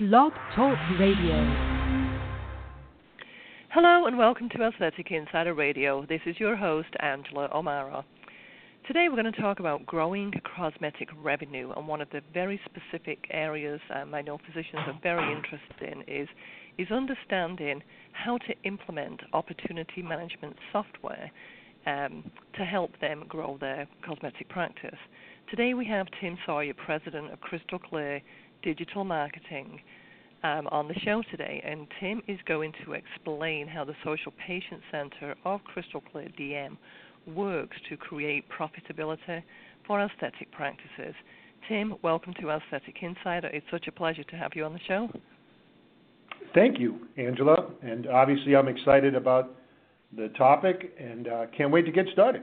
Blog Talk Radio. Hello and welcome to Aesthetic Insider Radio. This is your host, Angela O'Mara. Today we're going to talk about growing cosmetic revenue, and one of the very specific areas I know physicians are very interested in is understanding how to implement opportunity management software to help them grow their cosmetic practice. Today we have Tim Sawyer, president of Crystal Clear Digital Marketing, on the show today, and Tim is going to explain how the Social Patient Center of Crystal Clear DM works to create profitability for aesthetic practices. Tim, welcome to Aesthetic Insider. It's such a pleasure to have you on the show. Thank you, Angela, and obviously I'm excited about the topic and can't wait to get started.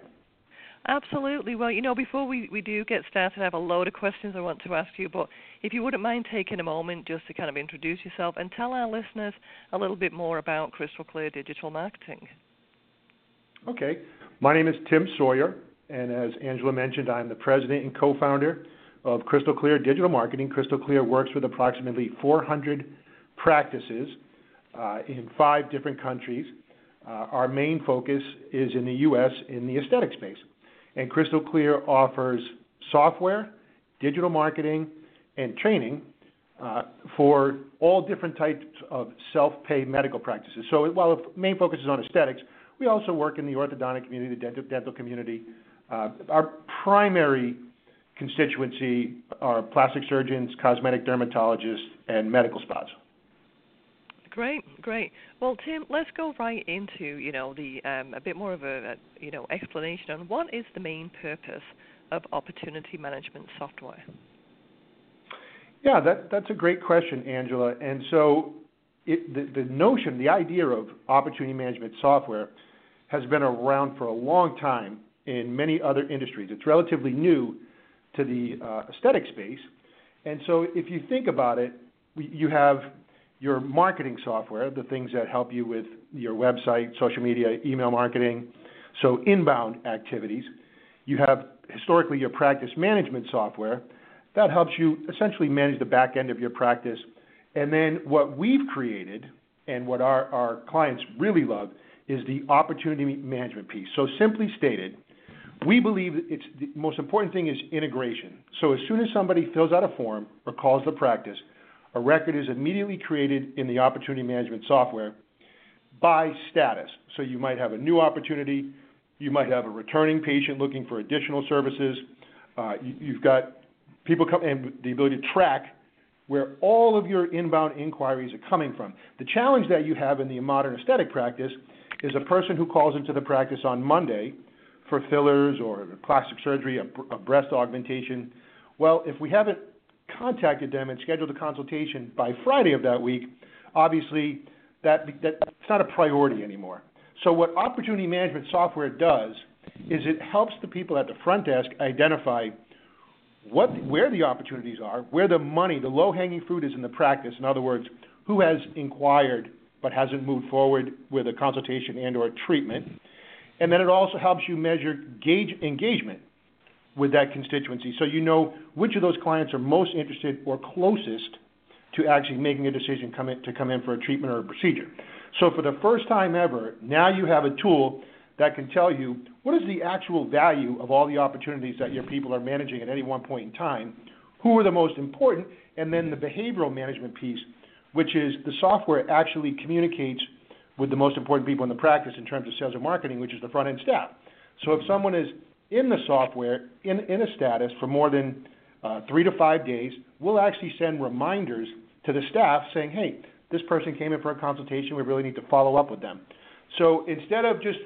Absolutely. Well, you know, before we do get started, I have a load of questions I want to ask you, but if you wouldn't mind taking a moment just to kind of introduce yourself and tell our listeners a little bit more about Crystal Clear Digital Marketing. Okay. My name is Tim Sawyer, and as Angela mentioned, I'm the president and co-founder of Crystal Clear Digital Marketing. Crystal Clear works with approximately 400 practices in 5 different countries. Our main focus is in the U.S. in the aesthetic space. And Crystal Clear offers software, digital marketing, and training for all different types of self-pay medical practices. So while the main focus is on aesthetics, we also work in the orthodontic community, the dental community. Our primary constituency are plastic surgeons, cosmetic dermatologists, and medical spas. Great. Well, Tim, let's go right into, you know, the a bit more of a explanation on what is the main purpose of opportunity management software. Yeah, that's a great question, Angela. And so the idea of opportunity management software has been around for a long time in many other industries. It's relatively new to the aesthetic space. And so if you think about it, you have your marketing software, the things that help you with your website, social media, email marketing, so inbound activities. You have historically your practice management software that helps you essentially manage the back end of your practice. And then what we've created and what our clients really love is the opportunity management piece. So simply stated, we believe it's the most important thing is integration. So as soon as somebody fills out a form or calls the practice, a record is immediately created in the opportunity management software by status. So you might have a new opportunity, you might have a returning patient looking for additional services, you've got people come and the ability to track where all of your inbound inquiries are coming from. The challenge that you have in the modern aesthetic practice is a person who calls into the practice on Monday for fillers or plastic surgery, a breast augmentation. Well, if we haven't contacted them and scheduled a consultation by Friday of that week, obviously that's not a priority anymore. So what opportunity management software does is it helps the people at the front desk identify where the opportunities are, where the money, the low-hanging fruit is in the practice. In other words, who has inquired but hasn't moved forward with a consultation and or treatment. And then it also helps you measure engagement with that constituency, so you know which of those clients are most interested or closest to actually making a decision to come in for a treatment or a procedure. So for the first time ever, now you have a tool that can tell you what is the actual value of all the opportunities that your people are managing at any one point in time, who are the most important, and then the behavioral management piece, which is the software actually communicates with the most important people in the practice in terms of sales and marketing, which is the front-end staff. So if someone is in the software, in a status for more than 3 to 5 days, we'll actually send reminders to the staff saying, hey, this person came in for a consultation. We really need to follow up with them. So instead of just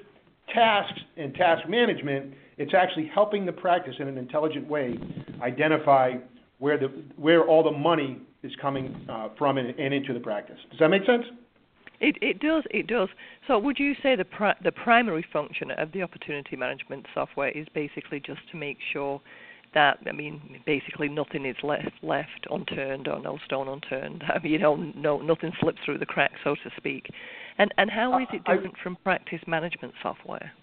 tasks and task management, it's actually helping the practice in an intelligent way identify where all the money is coming from and into the practice. Does that make sense? It does. So would you say the primary function of the opportunity management software is basically just to make sure that, I mean, basically nothing is left unturned or no stone unturned, nothing slips through the cracks, so to speak. And how is it different from practice management software?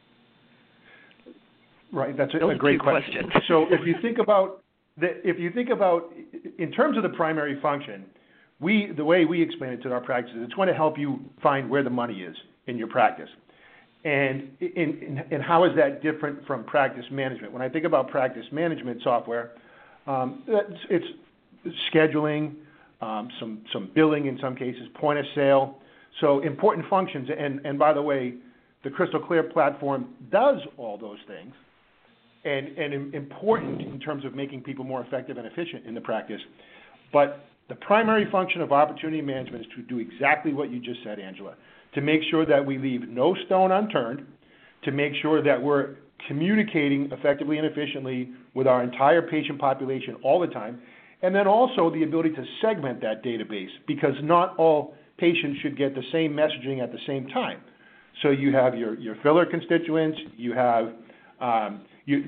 Right, that's a great question. So if you think about in terms of the primary function, The way we explain it to our practice is it's going to help you find where the money is in your practice. And how is that different from practice management? When I think about practice management software, it's scheduling, some billing in some cases, point of sale. So important functions. And by the way, the Crystal Clear platform does all those things and important in terms of making people more effective and efficient in the practice. But the primary function of opportunity management is to do exactly what you just said, Angela, to make sure that we leave no stone unturned, to make sure that we're communicating effectively and efficiently with our entire patient population all the time, and then also the ability to segment that database, because not all patients should get the same messaging at the same time. So you have your filler constituents, you have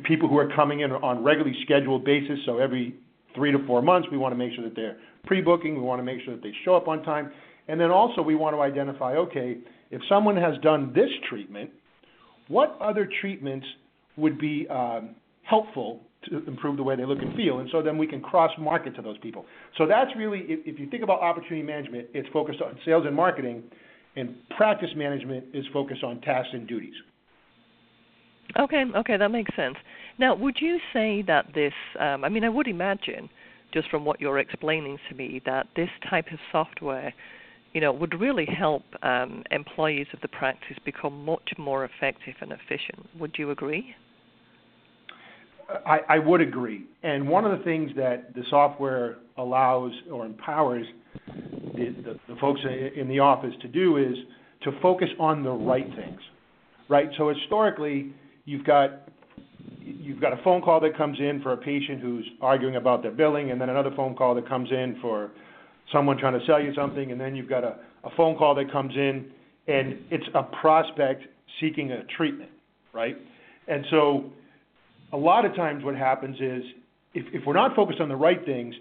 people who are coming in on regularly scheduled basis, so every 3 to 4 months we want to make sure that they're pre-booking, we want to make sure that they show up on time, and then also we want to identify, okay, if someone has done this treatment, what other treatments would be helpful to improve the way they look and feel? And so then we can cross-market to those people. So that's really, if you think about opportunity management, it's focused on sales and marketing, and practice management is focused on tasks and duties. Okay, that makes sense. Now, would you say that this, I would imagine, just from what you're explaining to me, that this type of software, would really help employees of the practice become much more effective and efficient. Would you agree? I would agree. And one of the things that the software allows or empowers the folks in the office to do is to focus on the right things, right? So historically, you've got a phone call that comes in for a patient who's arguing about their billing, and then another phone call that comes in for someone trying to sell you something, and then you've got a phone call that comes in, and it's a prospect seeking a treatment, right? And so a lot of times what happens is if we're not focused on the right things,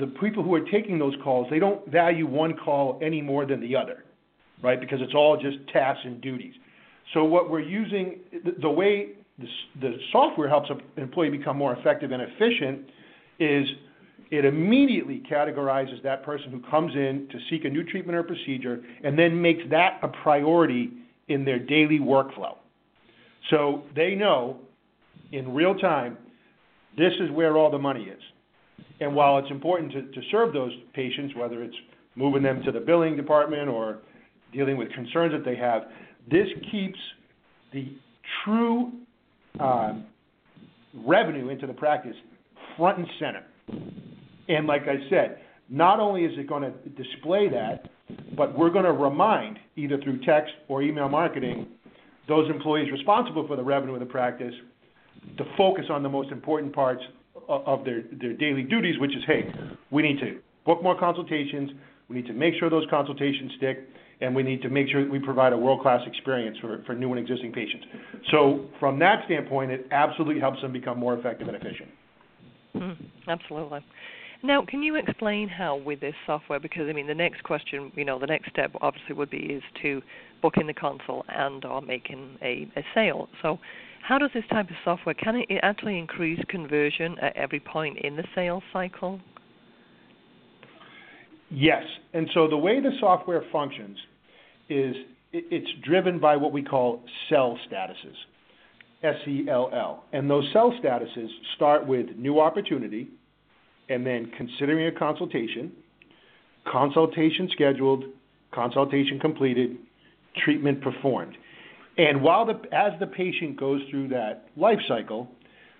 the people who are taking those calls, they don't value one call any more than the other, right? Because it's all just tasks and duties. So what we're using, the way the software helps an employee become more effective and efficient is it immediately categorizes that person who comes in to seek a new treatment or procedure and then makes that a priority in their daily workflow. So they know in real time, this is where all the money is. And while it's important to serve those patients, whether it's moving them to the billing department or dealing with concerns that they have, this keeps the true revenue into the practice front and center. And like I said, not only is it going to display that, but we're going to remind, either through text or email marketing, those employees responsible for the revenue of the practice to focus on the most important parts of their daily duties, which is, hey, we need to book more consultations, we need to make sure those consultations stick, and we need to make sure that we provide a world-class experience for new and existing patients. So from that standpoint, it absolutely helps them become more effective and efficient. Absolutely. Now, can you explain how with this software, because, the next question, the next step obviously would be is to book in the consult and or making a sale. So how does this type of software, can it actually increase conversion at every point in the sales cycle? Yes, and so the way the software functions is it's driven by what we call sell statuses, S-E-L-L. And those sell statuses start with new opportunity and then considering a consultation, consultation scheduled, consultation completed, treatment performed. And while as the patient goes through that life cycle,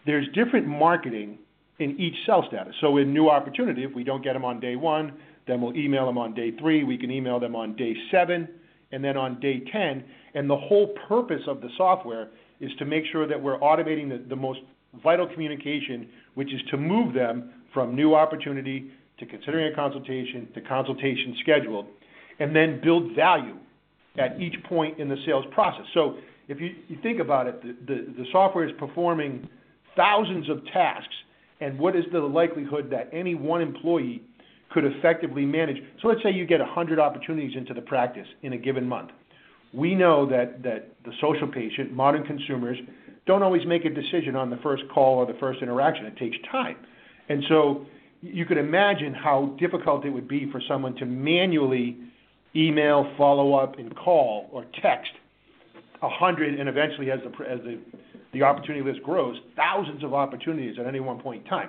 there's different marketing in each sell status. So in new opportunity, if we don't get them on day one, then we'll email them on day 3, we can email them on day 7, and then on day 10. And the whole purpose of the software is to make sure that we're automating the most vital communication, which is to move them from new opportunity to considering a consultation to consultation scheduled, and then build value at each point in the sales process. So if you think about it, the software is performing thousands of tasks, and what is the likelihood that any one employee could effectively manage? So let's say you get 100 opportunities into the practice in a given month. We know that the social patient, modern consumers, don't always make a decision on the first call or the first interaction. It takes time. And so you could imagine how difficult it would be for someone to manually email, follow up, and call or text 100, and eventually, as the opportunity list grows, thousands of opportunities at any one point in time.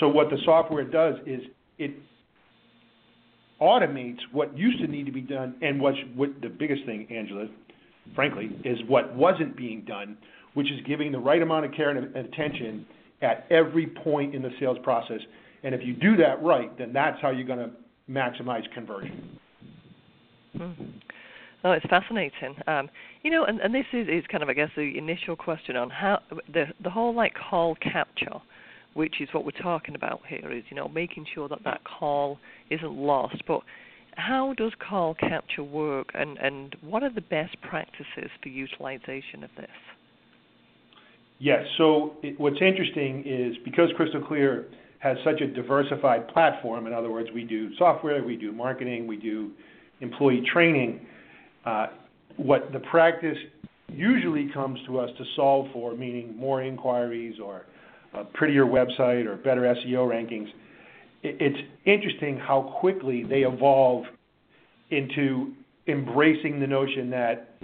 So what the software does is it automates what used to need to be done, and what the biggest thing, Angela, frankly, is what wasn't being done, which is giving the right amount of care and attention at every point in the sales process. And if you do that right, then that's how you're going to maximize conversion. Oh, it's fascinating. And this is kind of, I guess, the initial question on how the whole call capture, which is what we're talking about here, is making sure that call isn't lost. But how does call capture work, and what are the best practices for utilization of this? Yes. So what's interesting is because Crystal Clear has such a diversified platform. In other words, we do software, we do marketing, we do employee training. What the practice usually comes to us to solve for, meaning more inquiries or a prettier website or better SEO rankings, it's interesting how quickly they evolve into embracing the notion that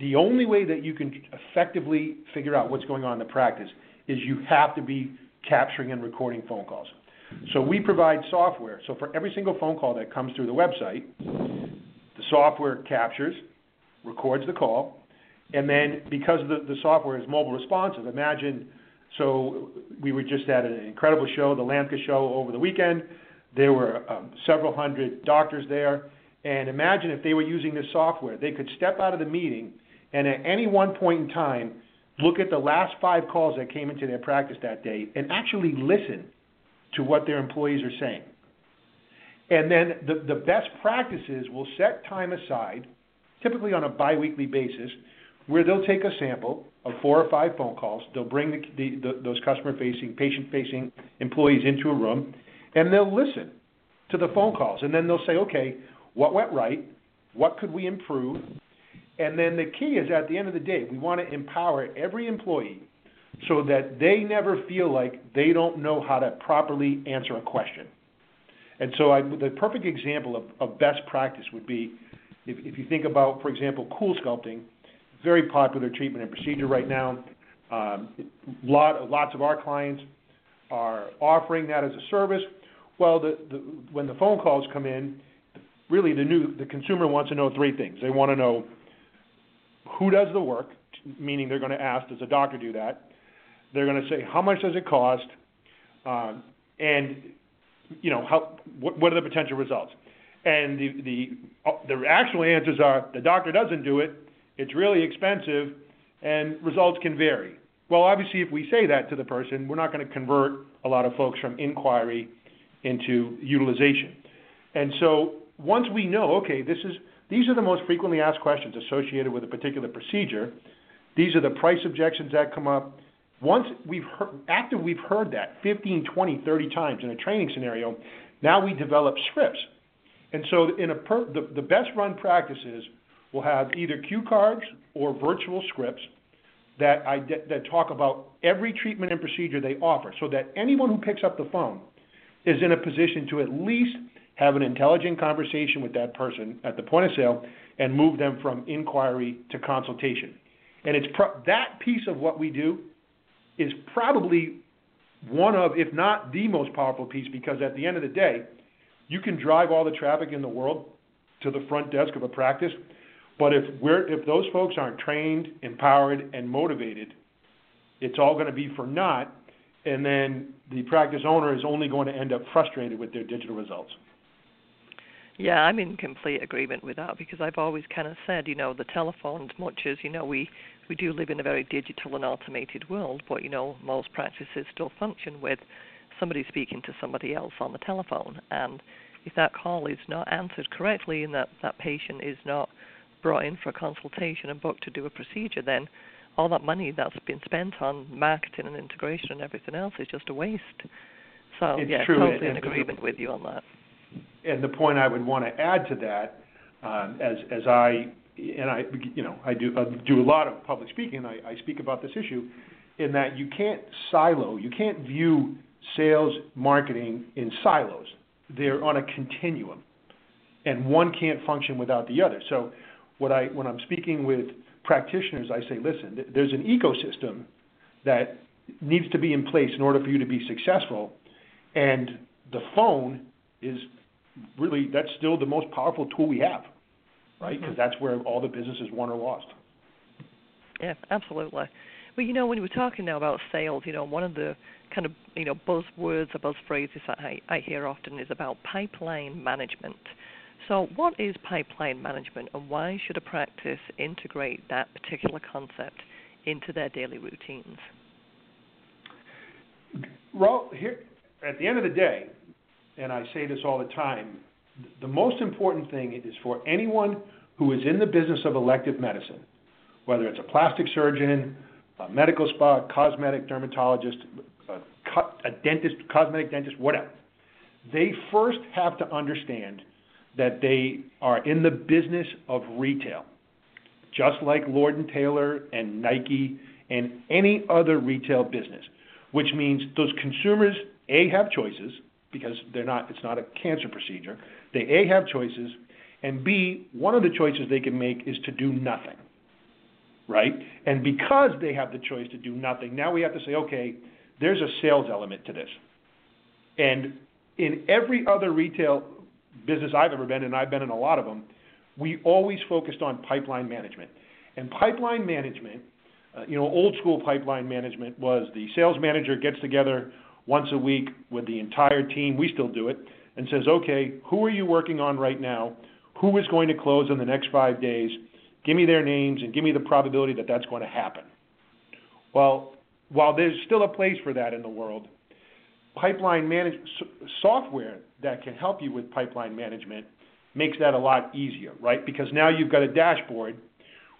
the only way that you can effectively figure out what's going on in the practice is you have to be capturing and recording phone calls. So we provide software. So for every single phone call that comes through the website, the software captures, records the call, and then because the software is mobile responsive, imagine, so we were just at an incredible show, the LAMCA show over the weekend. There were several hundred doctors there, and imagine if they were using this software. They could step out of the meeting and at any one point in time look at the last 5 calls that came into their practice that day and actually listen to what their employees are saying. And then the best practices will set time aside, typically on a biweekly basis, where they'll take a sample of 4 or 5 phone calls. They'll bring those customer-facing, patient-facing employees into a room, and they'll listen to the phone calls. And then they'll say, okay, what went right? What could we improve? And then the key is, at the end of the day, we want to empower every employee so that they never feel like they don't know how to properly answer a question. And so the perfect example of best practice would be, if you think about, for example, CoolSculpting, very popular treatment and procedure right now. Lots of our clients are offering that as a service. Well, when the phone calls come in, really the consumer wants to know 3 things. They want to know who does the work, meaning they're going to ask, does a doctor do that? They're going to say, how much does it cost? What are the potential results? And the actual answers are, the doctor doesn't do it, it's really expensive, and results can vary. Well, obviously, if we say that to the person, we're not going to convert a lot of folks from inquiry into utilization. And so once we know, okay, these are the most frequently asked questions associated with a particular procedure, these are the price objections that come up. Once we've heard that 15, 20, 30 times in a training scenario, now we develop scripts. And so the best run practices will have either cue cards or virtual scripts that talk about every treatment and procedure they offer, so that anyone who picks up the phone is in a position to at least have an intelligent conversation with that person at the point of sale and move them from inquiry to consultation. And it's that piece of what we do is probably one of, if not the most powerful piece, because at the end of the day, you can drive all the traffic in the world to the front desk of a practice, but if those folks aren't trained, empowered, and motivated, it's all going to be for naught, and then the practice owner is only going to end up frustrated with their digital results. Yeah, I'm in complete agreement with that, because I've always kind of said, the telephone, as much as, we do live in a very digital and automated world, but, most practices still function with somebody speaking to somebody else on the telephone. And if that call is not answered correctly and that patient is not brought in for a consultation and booked to do a procedure, then all that money that's been spent on marketing and integration and everything else is just a waste. So, totally in agreement with you on that. And the point I would want to add to that, I do a lot of public speaking. I speak about this issue, in that you can't view sales, marketing in silos. They're on a continuum, and one can't function without the other. So when I'm speaking with practitioners, I say, listen, there's an ecosystem that needs to be in place in order for you to be successful, and the phone is really, that's still the most powerful tool we have, right? Because that's where all the businesses won or lost. Yeah, absolutely. Well, you know, when you were talking now about sales, you know, one of the kind of, you know, buzzwords or buzz phrases that I hear often is about pipeline management. So what is pipeline management, and why should a practice integrate that particular concept into their daily routines? Well, here, at the end of the day, and I say this all the time, the most important thing is for anyone who is in the business of elective medicine, whether it's a plastic surgeon, a medical spa, cosmetic dermatologist, a dentist, cosmetic dentist, whatever, they first have to understand that they are in the business of retail, just like Lord & Taylor and Nike and any other retail business, which means those consumers, A, have choices, because it's not a cancer procedure. They, A, have choices, and B, one of the choices they can make is to do nothing, right? And because they have the choice to do nothing, now we have to say, okay, there's a sales element to this. And in every other retail business I've ever been in, I've been in a lot of them, we always focused on pipeline management. And pipeline management, you know, old school pipeline management was the sales manager gets together once a week with the entire team, we still do it, and says, okay, who are you working on right now? Who is going to close in the next 5 days? Give me their names and give me the probability that that's going to happen. Well, while there's still a place for that in the world, pipeline management software that can help you with pipeline management makes that a lot easier, right? Because now you've got a dashboard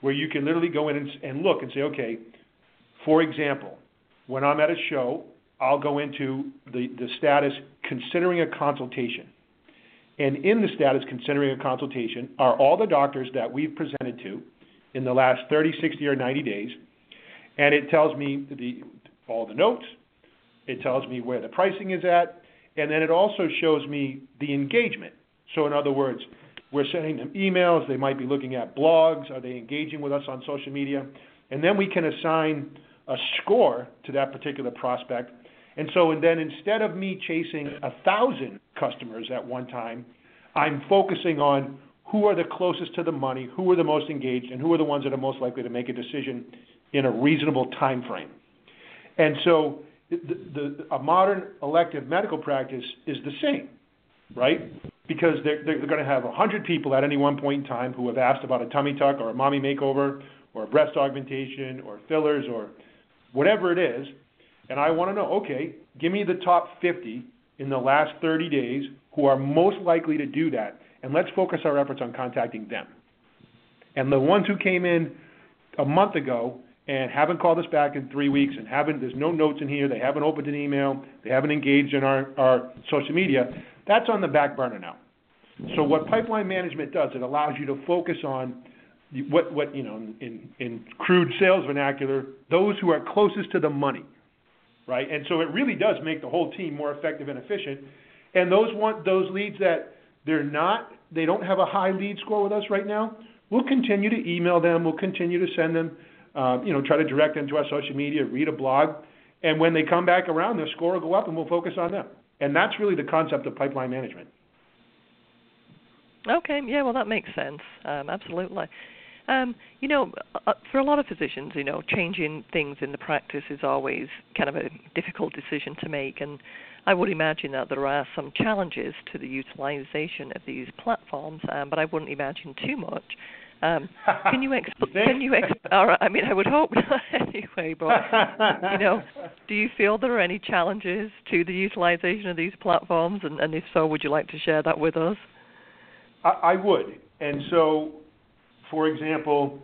where you can literally go in and look and say, okay, for example, when I'm at a show, I'll go into the status considering a consultation. And in the status considering a consultation are all the doctors that we've presented to in the last 30, 60, or 90 days. And it tells me all the notes. It tells me where the pricing is at. And then it also shows me the engagement. So in other words, we're sending them emails. They might be looking at blogs. Are they engaging with us on social media? And then we can assign a score to that particular prospect. And so and then instead of me chasing 1,000 customers at one time, I'm focusing on who are the closest to the money, who are the most engaged, and who are the ones that are most likely to make a decision in a reasonable time frame. And so a modern elective medical practice is the same, right? Because they're going to have 100 people at any one point in time who have asked about a tummy tuck or a mommy makeover or a breast augmentation or fillers or whatever it is. And I want to know, okay, give me the top 50 in the last 30 days who are most likely to do that, and let's focus our efforts on contacting them. And the ones who came in a month ago and haven't called us back in 3 weeks and there's no notes in here, they haven't opened an email, they haven't engaged in our social media, that's on the back burner now. So what pipeline management does, it allows you to focus on what you know, in crude sales vernacular, those who are closest to the money. Right, and so it really does make the whole team more effective and efficient. And those leads that they don't have a high lead score with us right now, we'll continue to email them, we'll continue to send them, you know, try to direct them to our social media, read a blog, and when they come back around, their score will go up, and we'll focus on them. And that's really the concept of pipeline management. Okay, yeah, well, that makes sense, absolutely. You know, for a lot of physicians, you know, changing things in the practice is always kind of a difficult decision to make, and I would imagine that there are some challenges to the utilization of these platforms, but I wouldn't imagine too much. I mean, I would hope not anyway, but, you know, do you feel there are any challenges to the utilization of these platforms, and if so, would you like to share that with us? I would, and so... For example,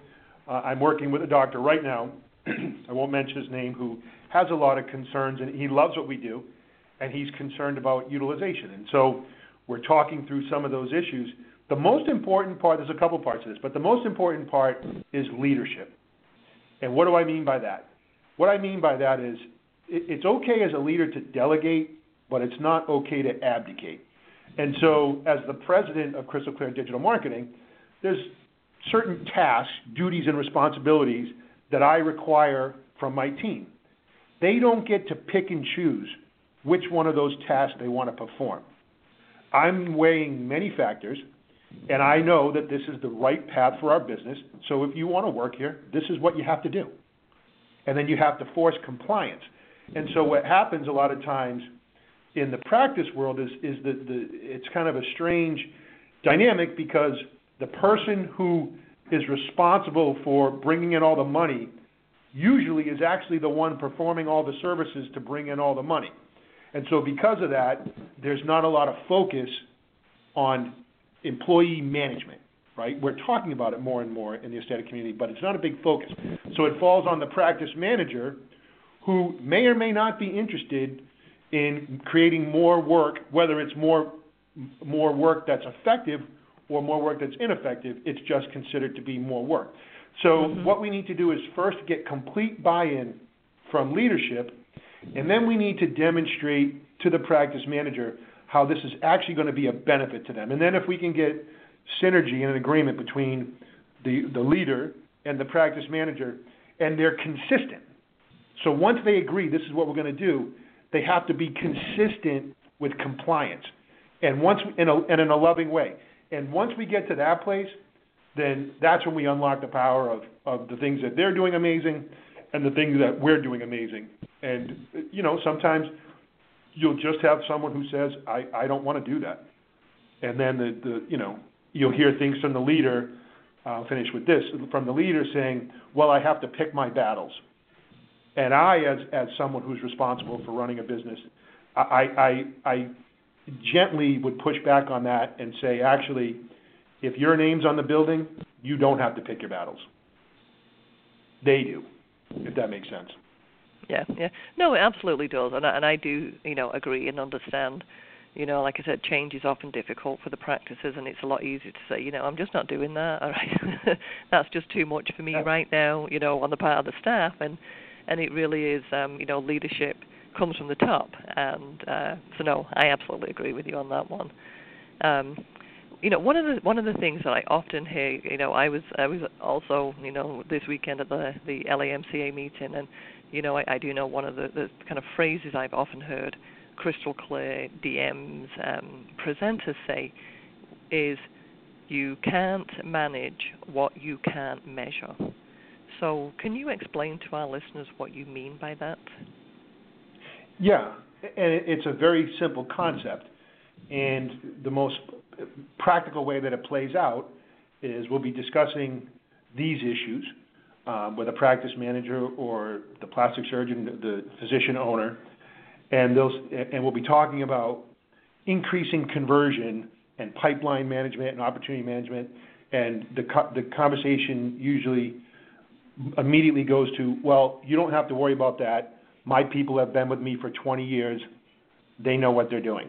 I'm working with a doctor right now, I won't mention his name, who has a lot of concerns, and he loves what we do, and he's concerned about utilization. And so we're talking through some of those issues. The most important part, there's a couple parts of this, but the most important part is leadership. And what do I mean by that? What I mean by that is it's okay as a leader to delegate but it's not okay to abdicate. And so as the president of Crystal Clear Digital Marketing, there's certain tasks, duties, and responsibilities that I require from my team. They don't get to pick and choose which one of those tasks they want to perform. I'm weighing many factors, and I know that this is the right path for our business. So if you want to work here, this is what you have to do. And then you have to force compliance. And so what happens a lot of times in the practice world is that it's kind of a strange dynamic, because the person who is responsible for bringing in all the money usually is actually the one performing all the services to bring in all the money. And so because of that, there's not a lot of focus on employee management, right? We're talking about it more and more in the aesthetic community, but it's not a big focus. So it falls on the practice manager, who may or may not be interested in creating more work, whether it's more work that's effective or more work that's ineffective. It's just considered to be more work. So what we need to do is first get complete buy-in from leadership, and then we need to demonstrate to the practice manager how this is actually going to be a benefit to them. And then if we can get synergy and an agreement between the leader and the practice manager, and they're consistent. So once they agree this is what we're going to do, they have to be consistent with compliance, and in a loving way. And once we get to that place, then that's when we unlock the power of the things that they're doing amazing and the things that we're doing amazing. And, you know, sometimes you'll just have someone who says, I don't want to do that. And then, you'll hear things from the leader, I'll finish with this, from the leader saying, well, I have to pick my battles. And I, as someone who's responsible for running a business, I gently would push back on that and say, actually, if your name's on the building, you don't have to pick your battles. They do, if that makes sense. Yeah. No, it absolutely does. And I do, agree and understand. Like I said, change is often difficult for the practices, and it's a lot easier to say, I'm just not doing that. All right. That's just too much for me right now, on the part of the staff. And it really is, leadership comes from the top. And so, no, I absolutely agree with you on that one. One of the things that I often hear, I was also, this weekend at the LAMCA meeting, and I do know one of the kind of phrases I've often heard crystal clear DMs presenters say is, you can't manage what you can't measure. So can you explain to our listeners what you mean by that? Yeah, and it's a very simple concept, and the most practical way that it plays out is we'll be discussing these issues with a practice manager or the plastic surgeon, the physician owner, and we'll be talking about increasing conversion and pipeline management and opportunity management, and the conversation usually immediately goes to, well, you don't have to worry about that. My people have been with me for 20 years. They know what they're doing.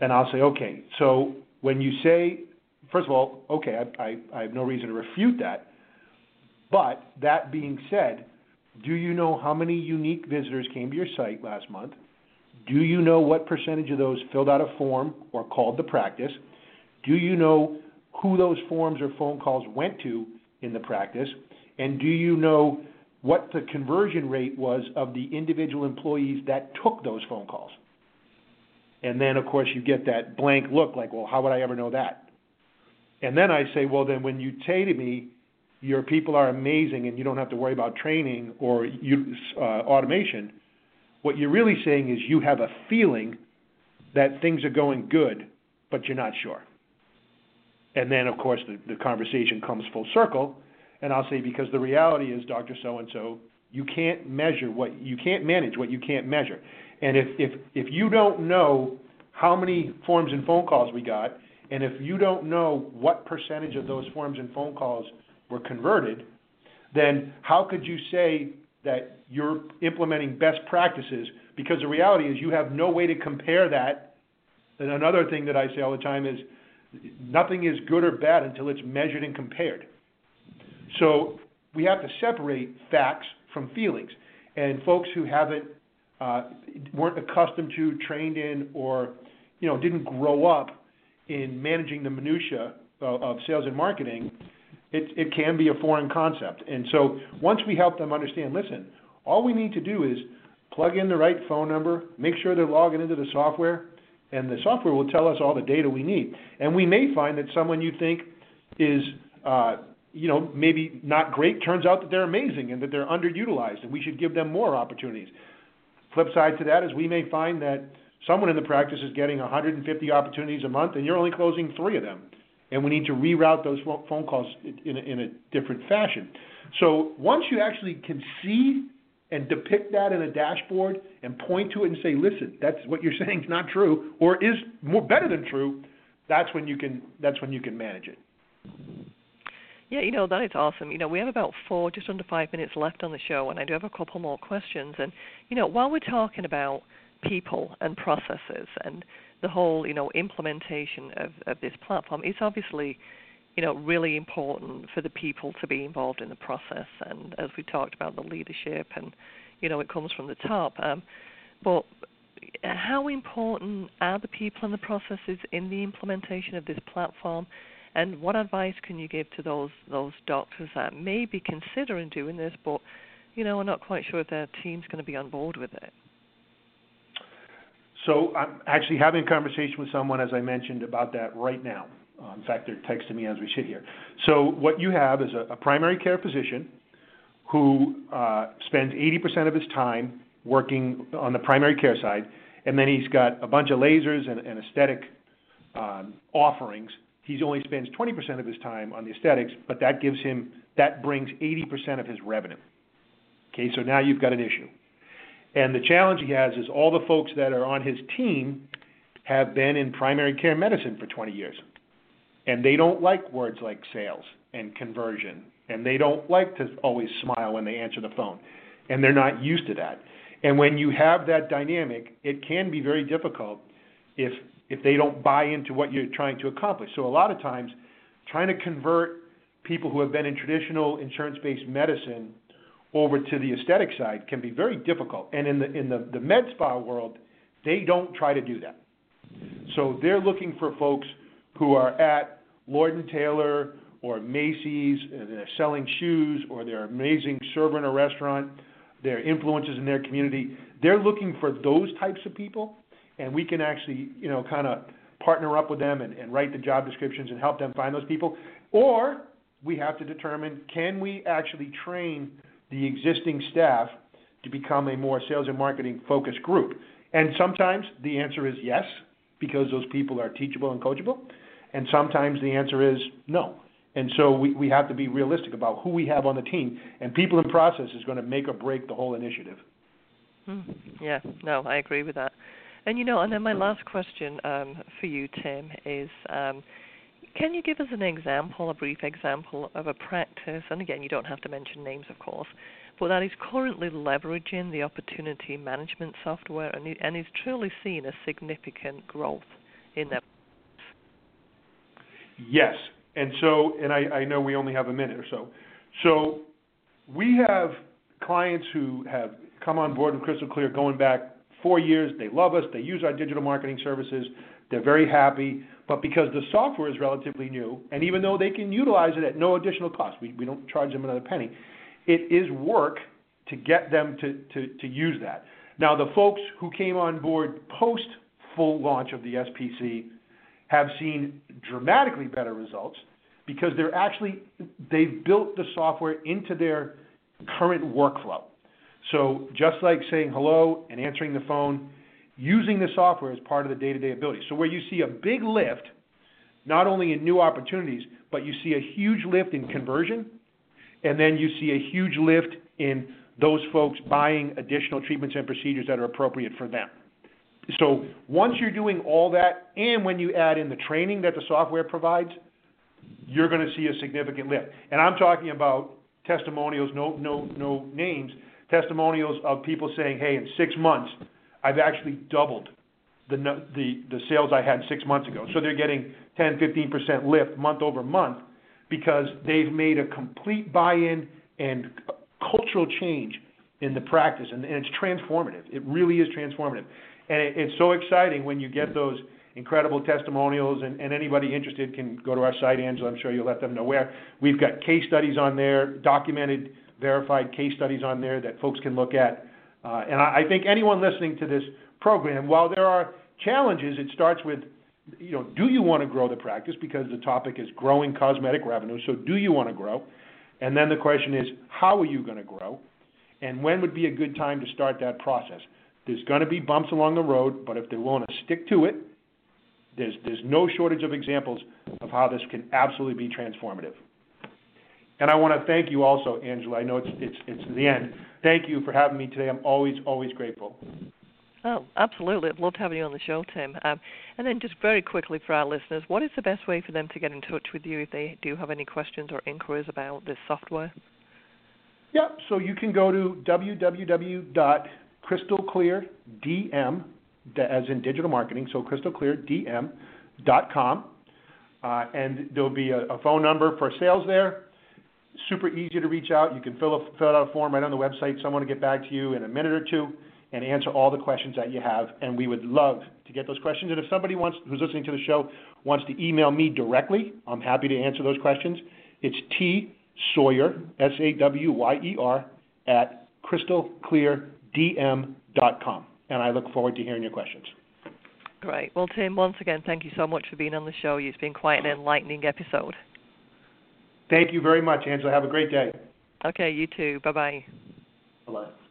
And I'll say, okay, so when you say, first of all, okay, I have no reason to refute that. But that being said, do you know how many unique visitors came to your site last month? Do you know what percentage of those filled out a form or called the practice? Do you know who those forms or phone calls went to in the practice? And do you know what the conversion rate was of the individual employees that took those phone calls? And then, of course, you get that blank look like, well, how would I ever know that? And then I say, well, then when you say to me, your people are amazing and you don't have to worry about training or automation, what you're really saying is you have a feeling that things are going good, but you're not sure. And then, of course, the conversation comes full circle, and I'll say, because the reality is, Dr. So-and-so, you can't measure what you can't manage what you can't measure. And if you don't know how many forms and phone calls we got, and if you don't know what percentage of those forms and phone calls were converted, then how could you say that you're implementing best practices? Because the reality is you have no way to compare that. And another thing that I say all the time is nothing is good or bad until it's measured and compared. So we have to separate facts from feelings. And folks who haven't weren't accustomed to, trained in, or, you know, didn't grow up in managing the minutiae of sales and marketing, it can be a foreign concept. And so once we help them understand, listen, all we need to do is plug in the right phone number, make sure they're logging into the software, and the software will tell us all the data we need. And we may find that someone you think is, you know, maybe not great, turns out that they're amazing and that they're underutilized, and we should give them more opportunities. Flip side to that is we may find that someone in the practice is getting 150 opportunities a month, and you're only closing 3 of them. And we need to reroute those phone calls in a different fashion. So once you actually can see and depict that in a dashboard and point to it and say, listen, that's what you're saying is not true or is more better than true, that's when you can manage it. Yeah, you know, that is awesome. You know, we have about just under 5 minutes left on the show, and I do have a couple more questions. And, you know, while we're talking about people and processes and the whole, you know, implementation of this platform, it's obviously, you know, really important for the people to be involved in the process. And as we talked about the leadership and, you know, it comes from the top. But how important are the people and the processes in the implementation of this platform? And what advice can you give to those doctors that may be considering doing this, but, you know, are not quite sure if their team's going to be on board with it? So I'm actually having a conversation with someone, as I mentioned, about that right now. In fact, they're texting me as we sit here. So what you have is a primary care physician who spends 80% of his time working on the primary care side, and then he's got a bunch of lasers and aesthetic offerings. He only spends 20% of his time on the aesthetics, but that brings 80% of his revenue. Okay, so now you've got an issue. And the challenge he has is all the folks that are on his team have been in primary care medicine for 20 years. And they don't like words like sales and conversion. And they don't like to always smile when they answer the phone. And they're not used to that. And when you have that dynamic, it can be very difficult if they don't buy into what you're trying to accomplish. So a lot of times, trying to convert people who have been in traditional insurance-based medicine over to the aesthetic side can be very difficult. And in the med spa world, they don't try to do that. So they're looking for folks who are at Lord & Taylor or Macy's, and they're selling shoes, or they're an amazing server in a restaurant, they're influencers in their community. They're looking for those types of people. And we can actually, you know, kind of partner up with them and write the job descriptions and help them find those people. Or we have to determine, can we actually train the existing staff to become a more sales and marketing focused group? And sometimes the answer is yes, because those people are teachable and coachable. And sometimes the answer is no. And so we have to be realistic about who we have on the team. And people and process is going to make or break the whole initiative. Yeah, no, I agree with that. And, you know, and then my last question for you, Tim, is can you give us a brief example of a practice, and again, you don't have to mention names, of course, but that is currently leveraging the opportunity management software and is truly seeing a significant growth in that? Yes. And so, and I know we only have a minute or so. So we have clients who have come on board with Crystal Clear going back 4 years, they love us, they use our digital marketing services, they're very happy, but because the software is relatively new, and even though they can utilize it at no additional cost, we don't charge them another penny, it is work to get them to use that. Now, the folks who came on board post full launch of the SPC have seen dramatically better results because they've built the software into their current workflow. So just like saying hello and answering the phone, using the software is part of the day-to-day ability. So where you see a big lift, not only in new opportunities, but you see a huge lift in conversion, and then you see a huge lift in those folks buying additional treatments and procedures that are appropriate for them. So once you're doing all that, and when you add in the training that the software provides, you're going to see a significant lift. And I'm talking about testimonials, no names, testimonials of people saying, hey, in 6 months, I've actually doubled the sales I had 6 months ago. So they're getting 10, 15% lift month over month because they've made a complete buy-in and cultural change in the practice, and it's transformative. It really is transformative. And it's so exciting when you get those incredible testimonials, and anybody interested can go to our site, Angela. I'm sure you'll let them know where. We've got case studies on there, documented, verified case studies on there that folks can look at. And I think anyone listening to this program, while there are challenges, it starts with, you know, do you want to grow the practice? Because the topic is growing cosmetic revenue. So do you want to grow? And then the question is, how are you going to grow? And when would be a good time to start that process? There's going to be bumps along the road, but if they're willing to stick to it, there's no shortage of examples of how this can absolutely be transformative. And I want to thank you also, Angela. I know it's the end. Thank you for having me today. I'm always grateful. Oh, absolutely. I'd love to have you on the show, Tim. And then just very quickly for our listeners, what is the best way for them to get in touch with you if they do have any questions or inquiries about this software? Yep. So you can go to www.crystalcleardm, as in digital marketing, so crystalcleardm.com. And there'll be a phone number for sales there. Super easy to reach out. You can fill out a form right on the website. Someone will get back to you in a minute or two and answer all the questions that you have. And we would love to get those questions. And if somebody who's listening to the show wants to email me directly, I'm happy to answer those questions. It's T. Sawyer, S-A-W-Y-E-R, at crystalcleardm.com. And I look forward to hearing your questions. Great. Well, Tim, once again, thank you so much for being on the show. It's been quite an enlightening episode. Thank you very much, Angela. Have a great day. Okay, you too. Bye-bye. Bye-bye.